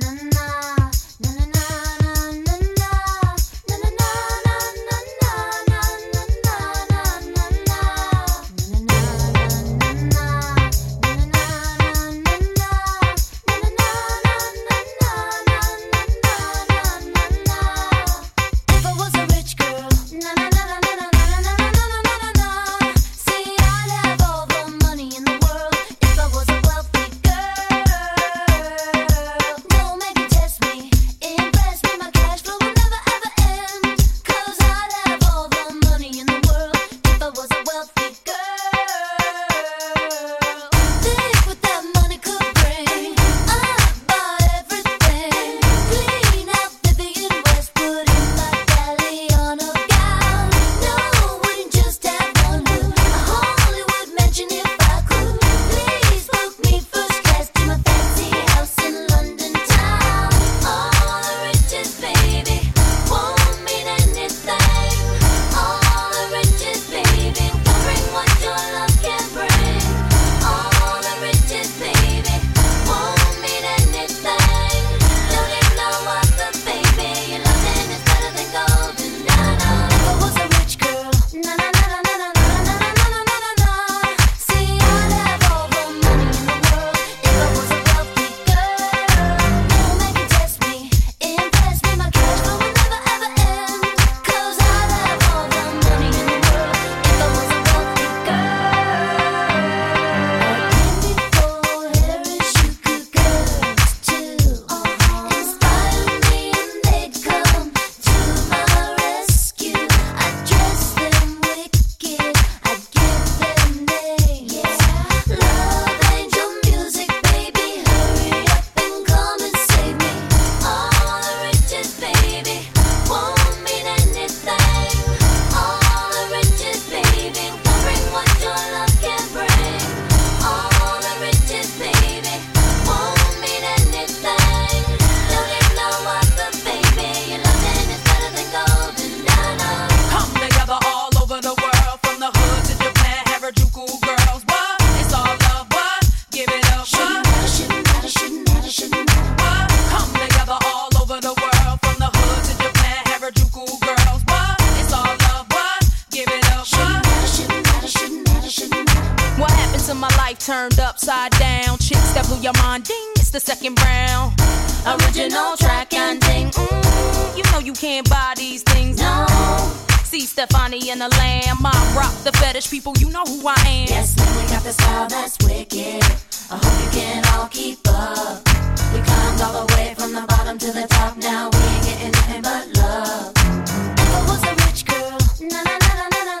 na. Turned upside down, chicks that blew your mind, ding, it's the second round. Original track and ding, you know you can't buy these things, no. See Stefani and the Lamb, I rock the fetish people, you know who I am. Yes, man, we got the style that's wicked, I hope you can all keep up. We climbed all the way from the bottom to the top, now we ain't getting nothing but love. If I was a rich girl, na na na na na na.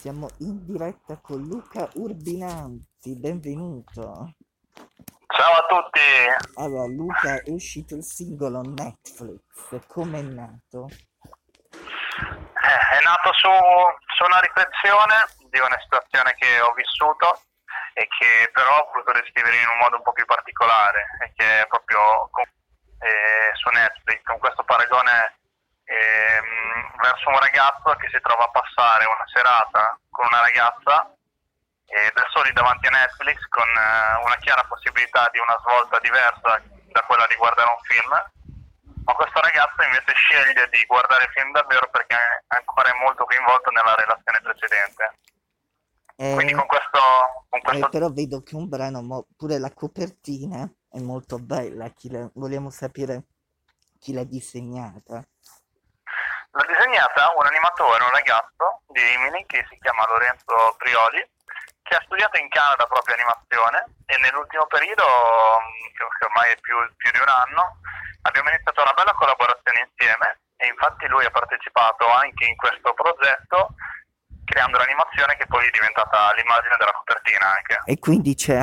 Siamo in diretta con Luca Urbinati, benvenuto. Ciao a tutti. Allora, Luca, è uscito il singolo Netflix, come è nato? È nato su una riflessione di una situazione che ho vissuto e che però ho voluto descrivere in un modo un po' più particolare e che è proprio su Netflix, con questo paragone verso un ragazzo che si trova a passare una serata con una ragazza da soli davanti a Netflix, con una chiara possibilità di una svolta diversa da quella di guardare un film, ma questo ragazzo invece sceglie di guardare il film davvero perché è ancora molto coinvolto nella relazione precedente. Quindi con questo... Però vedo che un brano, pure la copertina è molto bella, vogliamo sapere chi l'ha disegnata. L'ha disegnata un animatore, un ragazzo di Rimini che si chiama Lorenzo Prioli, che ha studiato in Canada proprio animazione e nell'ultimo periodo, che ormai è più di un anno, abbiamo iniziato una bella collaborazione insieme e infatti lui ha partecipato anche in questo progetto creando l'animazione che poi è diventata l'immagine della copertina anche. E quindi c'è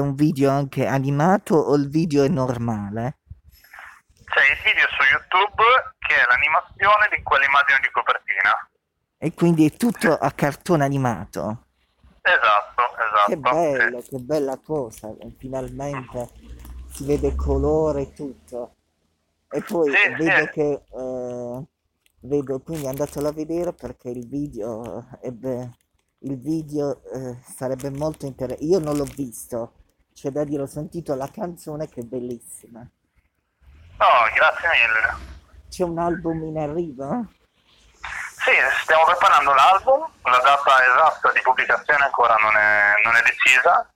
un video anche animato o il video è normale? C'è il video su YouTube che è l'animazione di quell'immagine di copertina. E quindi è tutto a cartone animato? Esatto. Che bello, sì. Che bella cosa, finalmente si vede colore e tutto. E poi sì, vedo sì. Che... quindi andatelo a vedere perché il video... sarebbe molto interessante. Io non l'ho visto, c'è da dire, ho sentito la canzone che è bellissima. No, grazie mille. C'è un album in arrivo? Sì, stiamo preparando l'album, la data esatta di pubblicazione ancora non è decisa,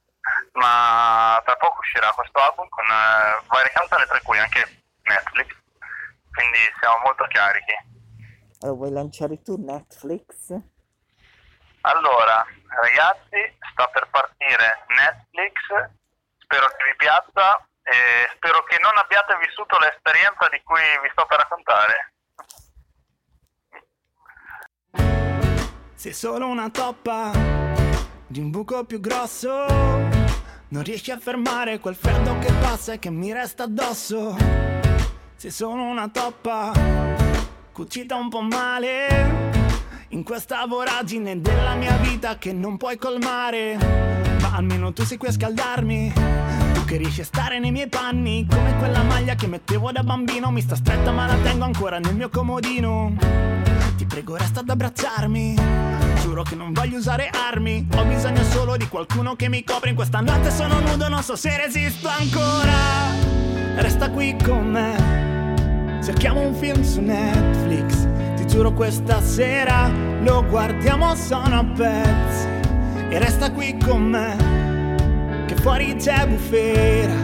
ma tra poco uscirà questo album con varie canzoni, tra cui anche Netflix, quindi siamo molto carichi. Allora, vuoi lanciare tu Netflix? Allora, ragazzi, sta per partire Netflix, spero che vi piaccia. Spero che non abbiate vissuto l'esperienza di cui vi sto per raccontare. Sei solo una toppa di un buco più grosso, non riesci a fermare quel freddo che passa e che mi resta addosso. Sei solo una toppa cucita un po' male in questa voragine della mia vita che non puoi colmare. Ma almeno tu sei qui a scaldarmi, tu che riesci a stare nei miei panni. Come quella maglia che mettevo da bambino, mi sta stretta ma la tengo ancora nel mio comodino. Ti prego resta ad abbracciarmi, giuro che non voglio usare armi. Ho bisogno solo di qualcuno che mi copre. In questa notte sono nudo, non so se resisto ancora. Resta qui con me, cerchiamo un film su Netflix. Ti giuro questa sera lo guardiamo, sono a pezzi. E resta qui con me, che fuori c'è bufera.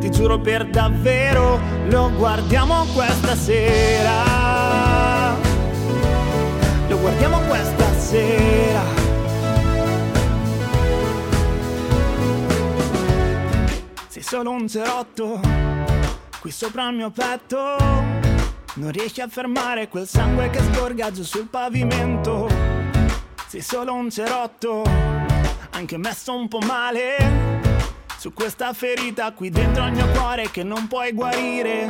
Ti giuro per davvero lo guardiamo questa sera. Lo guardiamo questa sera. Sei solo un cerotto qui sopra il mio petto, non riesci a fermare quel sangue che sgorga giù sul pavimento. Sei solo un cerotto, anche messo un po' male, su questa ferita qui dentro al mio cuore che non puoi guarire.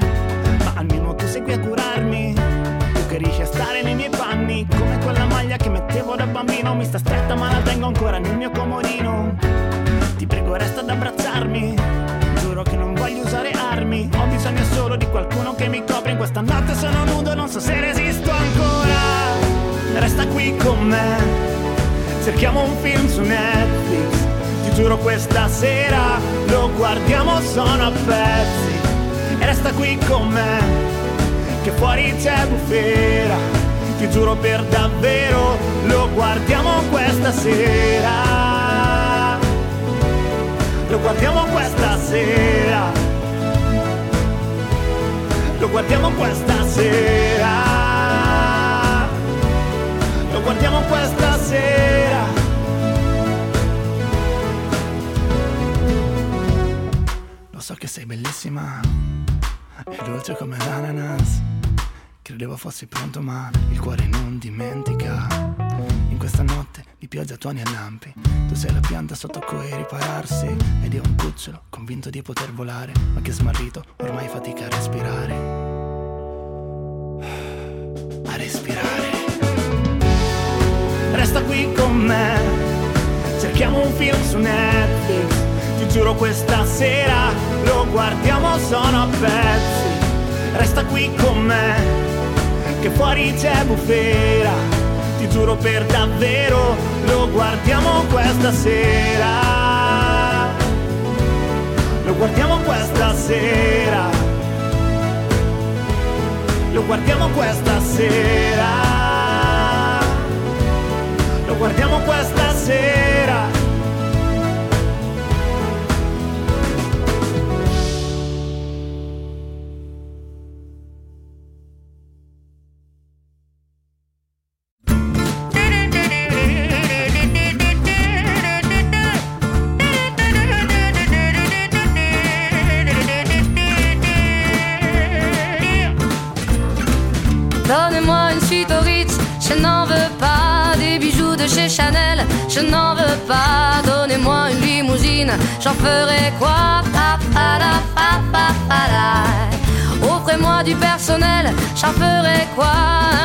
Ma almeno tu sei qui a curarmi, che riesci a stare nei miei panni. Come quella maglia che mettevo da bambino, mi sta stretta ma la tengo ancora nel mio comodino. Ti prego resta ad abbracciarmi, giuro che non voglio usare armi. Ho bisogno solo di qualcuno che mi copre. In questa notte sono nudo, non so se resisto ancora. Resta qui con me, cerchiamo un film su Netflix. Ti giuro questa sera lo guardiamo, sono a pezzi. E resta qui con me, che fuori c'è bufera. Ti giuro per davvero lo guardiamo questa sera. Lo guardiamo questa sera. Lo guardiamo questa sera. Lo guardiamo questa sera. Lo so che sei bellissima e dolce come l'ananas. Credevo fossi pronto ma il cuore non dimentica. In questa notte di pioggia, tuoni e lampi, tu sei la pianta sotto cui ripararsi. Ed io un cucciolo convinto di poter volare, ma che smarrito ormai fatica a respirare. A respirare. Resta qui con me, cerchiamo un film su Netflix. Ti giuro questa sera lo guardiamo, sono a pezzi. Resta qui con me, che fuori c'è bufera. Ti giuro per davvero lo guardiamo questa sera. Lo guardiamo questa sera. Lo guardiamo questa sera. Lo guardiamo questa sera. Chanel, je n'en veux pas, donnez-moi une limousine, j'en ferai quoi? Pa, pa, la, pa, pa, pa, la. Offrez-moi du personnel, j'en ferai quoi?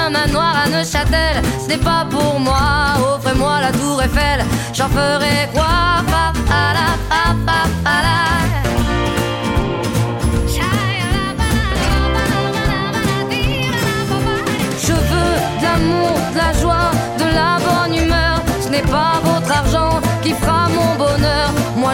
Un manoir à Neuchâtel, ce n'est pas pour moi, offrez-moi la tour Eiffel, j'en ferai quoi? Pa, pa, la, pa, pa, pa, la. De la joie, de la bonne humeur, ce n'est pas votre argent qui fera mon bonheur. Moi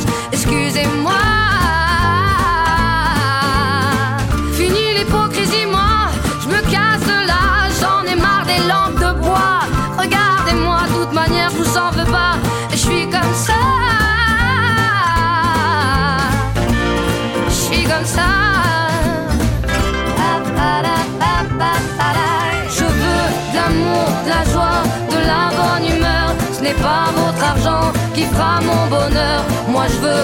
excusez-moi. Fini l'hypocrisie, moi, je me casse de là. J'en ai marre des lampes de bois. Regardez-moi, de toute manière je vous en veux pas. Et je suis comme ça. Je suis comme ça. Je veux de l'amour, de la joie, de la bonne humeur. ce n'est pas votre argent qui fera mon bonheur. Moi je veux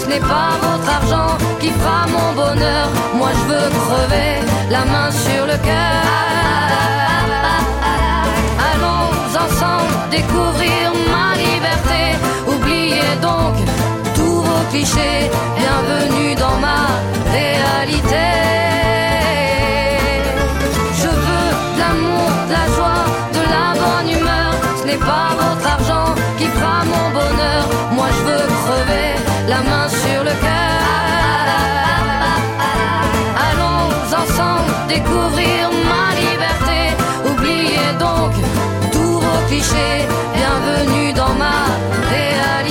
Ce n'est pas votre argent qui fera mon bonheur. Moi je veux crever la main sur le cœur. Allons ensemble découvrir ma liberté. Oubliez donc tous vos clichés. Bienvenue dans ma réalité. Je veux de l'amour, de la joie, de la bonne humeur. Ce n'est pas votre argent qui fera mon bonheur. Moi je veux crever la main sur le cœur. Allons ensemble découvrir ma liberté. Oubliez donc tous vos clichés. Bienvenue dans ma réalité.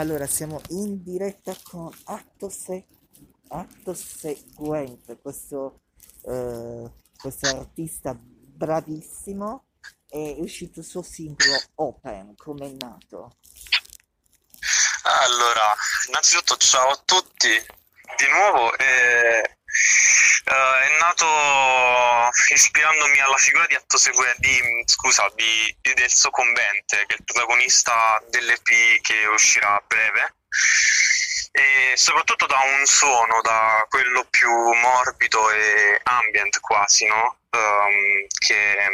Allora, siamo in diretta con Atto Seguente, questo artista bravissimo. È uscito il suo singolo Open. Come è nato? Allora, innanzitutto ciao a tutti di nuovo. È nato ispirandomi alla figura di Del Soccombente, che è il protagonista dell'EP che uscirà a breve, e soprattutto da un suono, da quello più morbido e ambient quasi, no? Che è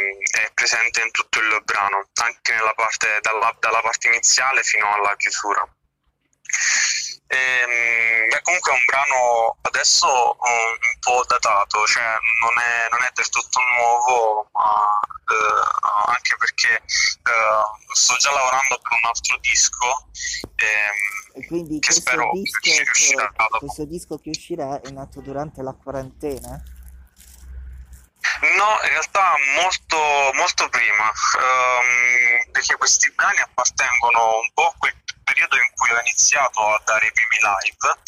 presente in tutto il brano, anche nella parte, dalla parte iniziale fino alla chiusura. Comunque è un brano adesso un po' datato, cioè non è del tutto nuovo, ma anche perché sto già lavorando per un altro disco, e quindi che spero che uscirà. Questo disco che uscirà è nato durante la quarantena? No, in realtà molto, molto prima, perché questi brani appartengono un po' a quel periodo in cui ho iniziato a dare i primi live,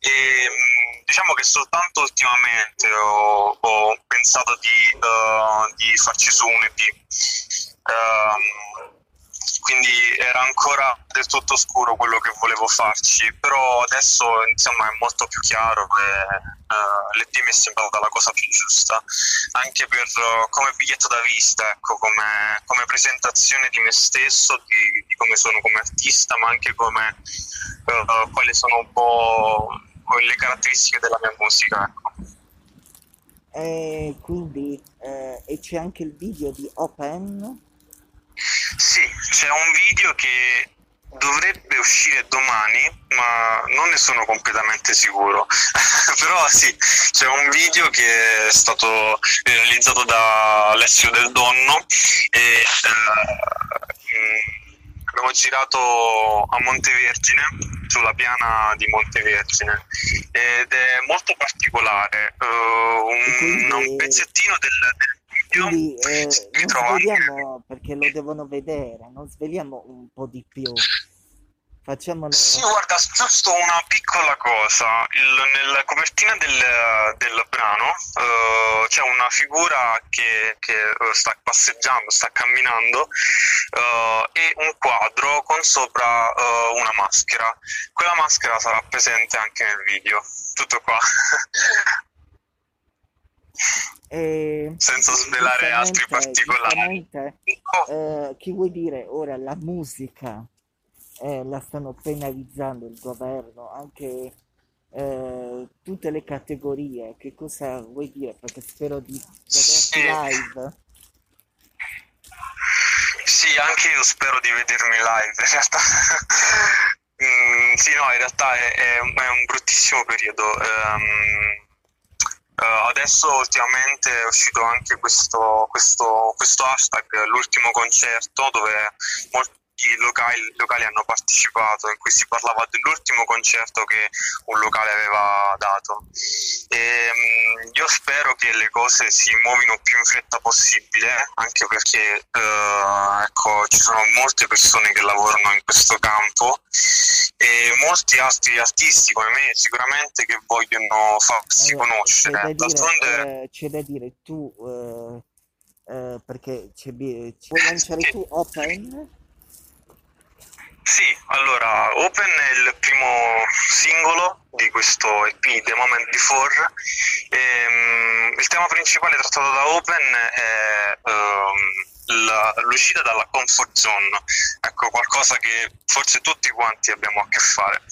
e diciamo che soltanto ultimamente ho pensato di farci su un EP, quindi era ancora del tutto oscuro quello che volevo farci, però adesso insomma è molto più chiaro e l'EP mi è sembrata la cosa più giusta, anche per come biglietto da vista, ecco, come presentazione di me stesso, di come sono come artista, ma anche come quali sono un po' le caratteristiche della mia musica, ecco. E c'è anche il video di Open? Sì, c'è un video che dovrebbe uscire domani, ma non ne sono completamente sicuro. Però sì, c'è un video che è stato realizzato da Alessio Del Donno e l'ho girato a Montevergine, sulla piana di Montevergine, ed è molto particolare. Un pezzettino del quindi non svegliamo, perché lo devono vedere, non svegliamo un po' di più, facciamolo. Sì, guarda, giusto una piccola cosa, nella copertina del brano c'è una figura che sta passeggiando, sta camminando, e un quadro con sopra una maschera. Quella maschera sarà presente anche nel video, tutto qua. Senza svelare altri particolari, chi vuol dire ora la musica la stanno penalizzando il governo, anche tutte le categorie. Che cosa vuoi dire? Perché spero di vederti live. Sì, anche io spero di vedermi live in realtà. Sì, no, in realtà è un bruttissimo periodo. Adesso ultimamente è uscito anche questo hashtag, l'ultimo concerto, dove molti locali hanno partecipato, in cui si parlava dell'ultimo concerto che un locale aveva dato. E io spero che le cose si muovino più in fretta possibile, anche perché ecco, ci sono molte persone che lavorano in questo campo e molti altri artisti come me sicuramente che vogliono farsi conoscere. D'altronde c'è da dire, tu perché vuoi lanciare tu Open? Sì, allora Open è il primo singolo di questo EP, The Moment Before. Il tema principale trattato da Open è l'uscita dalla comfort zone, ecco, qualcosa che forse tutti quanti abbiamo a che fare.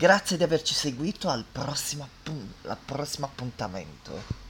Grazie di averci seguito, al prossimo appuntamento.